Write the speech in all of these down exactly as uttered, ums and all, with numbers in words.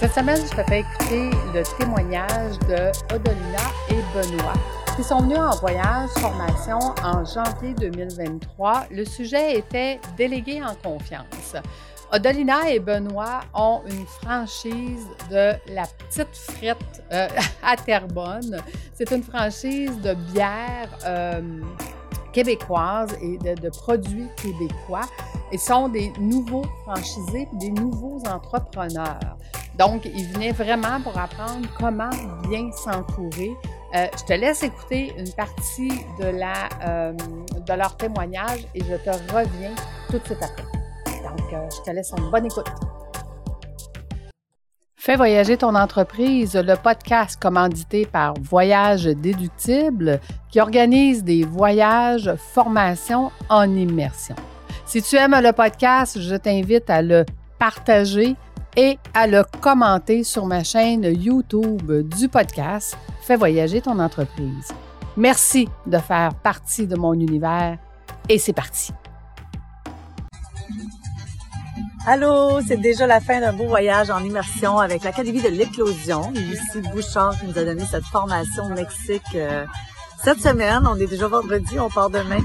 Cette semaine, je te fais écouter le témoignage de Odolina et Benoît, qui sont venus en voyage formation en janvier deux mille vingt-trois. Le sujet était « Déléguer en confiance ». Odolina et Benoît ont une franchise de la petite fritte euh, à Terrebonne. C'est une franchise de bière euh, québécoise et de, de produits québécois. Ils sont des nouveaux franchisés, des nouveaux entrepreneurs. Donc, ils venaient vraiment pour apprendre comment bien s'entourer. Euh, je te laisse écouter une partie de, la, euh, de leur témoignage et je te reviens tout de suite après. Donc, euh, je te laisse une bonne écoute. Fais voyager ton entreprise, le podcast commandité par Voyage déductible qui organise des voyages, formations en immersion. Si tu aimes le podcast, je t'invite à le partager et à le commenter sur ma chaîne YouTube du podcast Fais voyager ton entreprise. Merci de faire partie de mon univers et c'est parti! Allô, c'est déjà la fin d'un beau voyage en immersion avec l'Académie de l'éclosion. Lucie Bouchard qui nous a donné cette formation au Mexique euh, cette semaine. On est déjà vendredi, on part demain.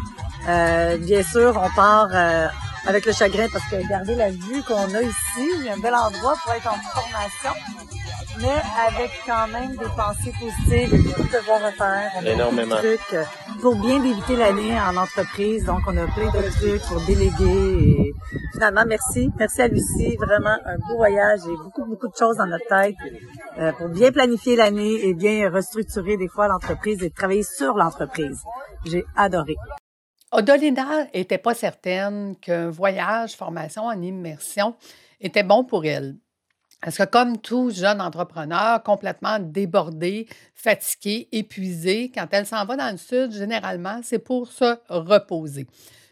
Euh, bien sûr, on part euh, avec le chagrin parce que regardez la vue qu'on a ici. Il y a un bel endroit pour être en formation, mais avec quand même des pensées positives et beaucoup de devoirs à faire. Énormément. Des trucs pour bien débuter l'année en entreprise. Donc, on a plein de trucs pour déléguer. Et finalement, merci. Merci à Lucie. Vraiment un beau voyage et beaucoup, beaucoup de choses dans notre tête pour bien planifier l'année et bien restructurer des fois l'entreprise et travailler sur l'entreprise. J'ai adoré. Odolina n'était pas certaine qu'un voyage, formation en immersion était bon pour elle. Parce que comme tout jeune entrepreneur, complètement débordé, fatigué, épuisé, quand elle s'en va dans le sud, généralement, c'est pour se reposer.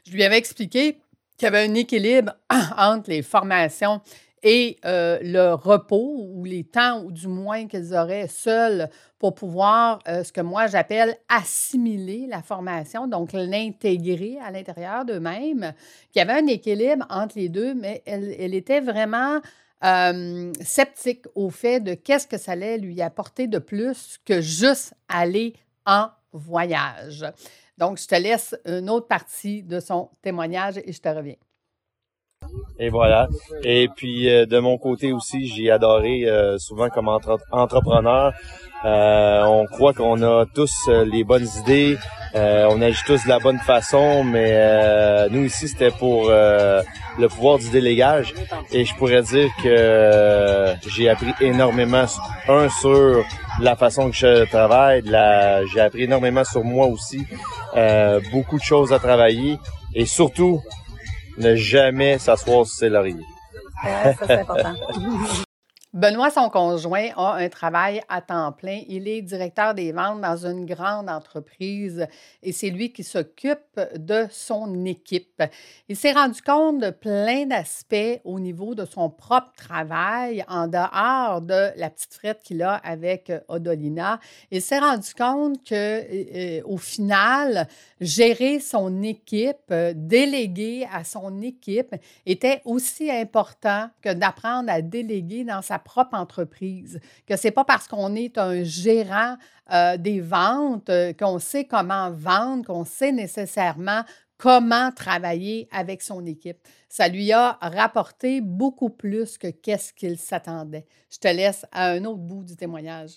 Je lui avais expliqué qu'il y avait un équilibre entre les formations et euh, le repos ou les temps, ou du moins qu'elles auraient seuls pour pouvoir, euh, ce que moi j'appelle, assimiler la formation, donc l'intégrer à l'intérieur d'eux-mêmes. Il y avait un équilibre entre les deux, mais elle, elle était vraiment euh, sceptique au fait de qu'est-ce que ça allait lui apporter de plus que juste aller en voyage. Donc, je te laisse une autre partie de son témoignage et je te reviens. Et voilà. Et puis, euh, de mon côté aussi, j'ai adoré, euh, souvent comme entre- entrepreneur, euh, on croit qu'on a tous euh, les bonnes idées, euh, on agit tous de la bonne façon, mais euh, nous ici, c'était pour euh, le pouvoir du délégage. Et je pourrais dire que euh, j'ai appris énormément, un, sur la façon que je travaille, la, j'ai appris énormément sur moi aussi, euh, beaucoup de choses à travailler, et surtout, ne jamais s'asseoir sur ses lauriers. Ouais, ça, c'est important. Benoît, son conjoint, a un travail à temps plein. Il est directeur des ventes dans une grande entreprise et c'est lui qui s'occupe de son équipe. Il s'est rendu compte de plein d'aspects au niveau de son propre travail en dehors de la petite frette qu'il a avec Odolina. Il s'est rendu compte qu'au final, gérer son équipe, déléguer à son équipe, était aussi important que d'apprendre à déléguer dans sa propre entreprise, que c'est pas parce qu'on est un gérant euh, des ventes, euh, qu'on sait comment vendre, qu'on sait nécessairement comment travailler avec son équipe. Ça lui a rapporté beaucoup plus que qu'est-ce qu'il s'attendait. Je te laisse à un autre bout du témoignage.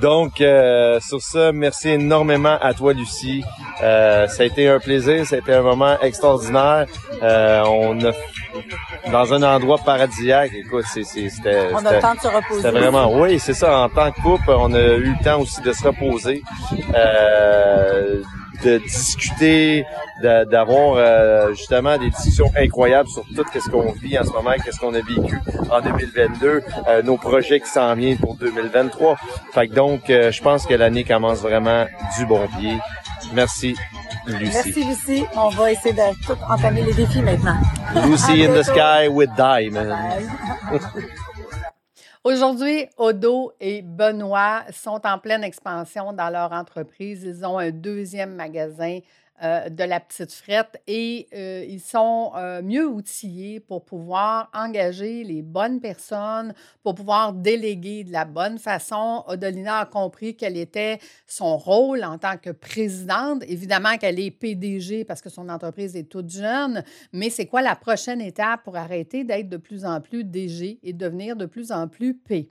Donc, euh, sur ça, merci énormément à toi, Lucie. Euh, ça a été un plaisir, ça a été un moment extraordinaire. Euh, on a dans un endroit paradisiaque. Écoute, c'est, c'est, c'était, on a le temps de se reposer. C'était vraiment, oui, c'est ça. En tant que couple, on a eu le temps aussi de se reposer, euh, de discuter, de, d'avoir euh, justement des discussions incroyables sur tout ce qu'on vit en ce moment, qu'est-ce qu'on a vécu en deux mille vingt-deux, euh, nos projets qui s'en viennent pour deux mille vingt-trois. Fait que donc, euh, je pense que l'année commence vraiment du bon pied. Merci, Lucie. Merci, Lucie. On va essayer de tout entamer les défis maintenant. Lucie in the sky with diamonds. Aujourd'hui, Odo et Benoît sont en pleine expansion dans leur entreprise. Ils ont un deuxième magasin euh, de la petite frette et euh, ils sont euh, mieux outillés pour pouvoir engager les bonnes personnes, pour pouvoir déléguer de la bonne façon. Odolina a compris quel était son rôle en tant que présidente. Évidemment qu'elle est P D G parce que son entreprise est toute jeune, mais c'est quoi la prochaine étape pour arrêter d'être de plus en plus D G et devenir de plus en plus P?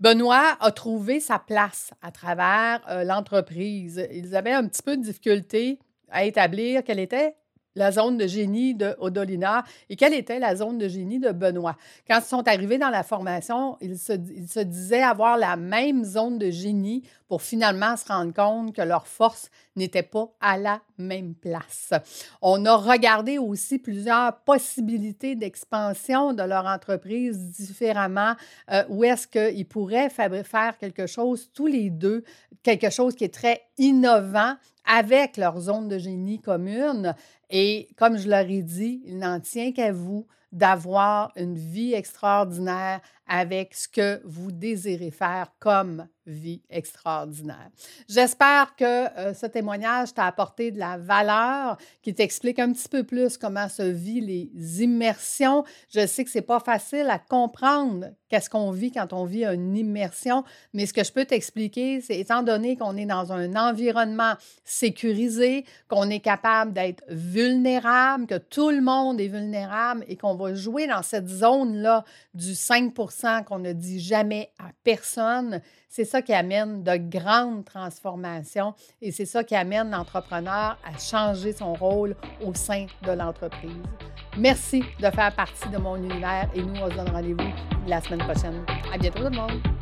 Benoît a trouvé sa place à travers euh, l'entreprise. Ils avaient un petit peu de difficulté à établir quelle était la zone de génie de Odolina et quelle était la zone de génie de Benoît. Quand ils sont arrivés dans la formation, ils se, ils se disaient avoir la même zone de génie pour finalement se rendre compte que leur force n'était pas à la même place. On a regardé aussi plusieurs possibilités d'expansion de leur entreprise différemment, euh, où est-ce qu'ils pourraient faire quelque chose tous les deux, quelque chose qui est très innovant avec leur zone de génie commune. Et comme je leur ai dit, il n'en tient qu'à vous d'avoir une vie extraordinaire avec ce que vous désirez faire comme vie extraordinaire. J'espère que euh, ce témoignage t'a apporté de la valeur, qui t'explique un petit peu plus comment se vit les immersions. Je sais que c'est pas facile à comprendre qu'est-ce qu'on vit quand on vit une immersion, mais ce que je peux t'expliquer, c'est étant donné qu'on est dans un environnement sécurisé, qu'on est capable d'être vulnérable, que tout le monde est vulnérable et qu'on va jouer dans cette zone-là du cinq pour cent qu'on ne dit jamais à personne, c'est ça qui amène de grandes transformations et c'est ça qui amène l'entrepreneur à changer son rôle au sein de l'entreprise. Merci de faire partie de mon univers et nous, on se donne rendez-vous la semaine prochaine. À bientôt tout le monde!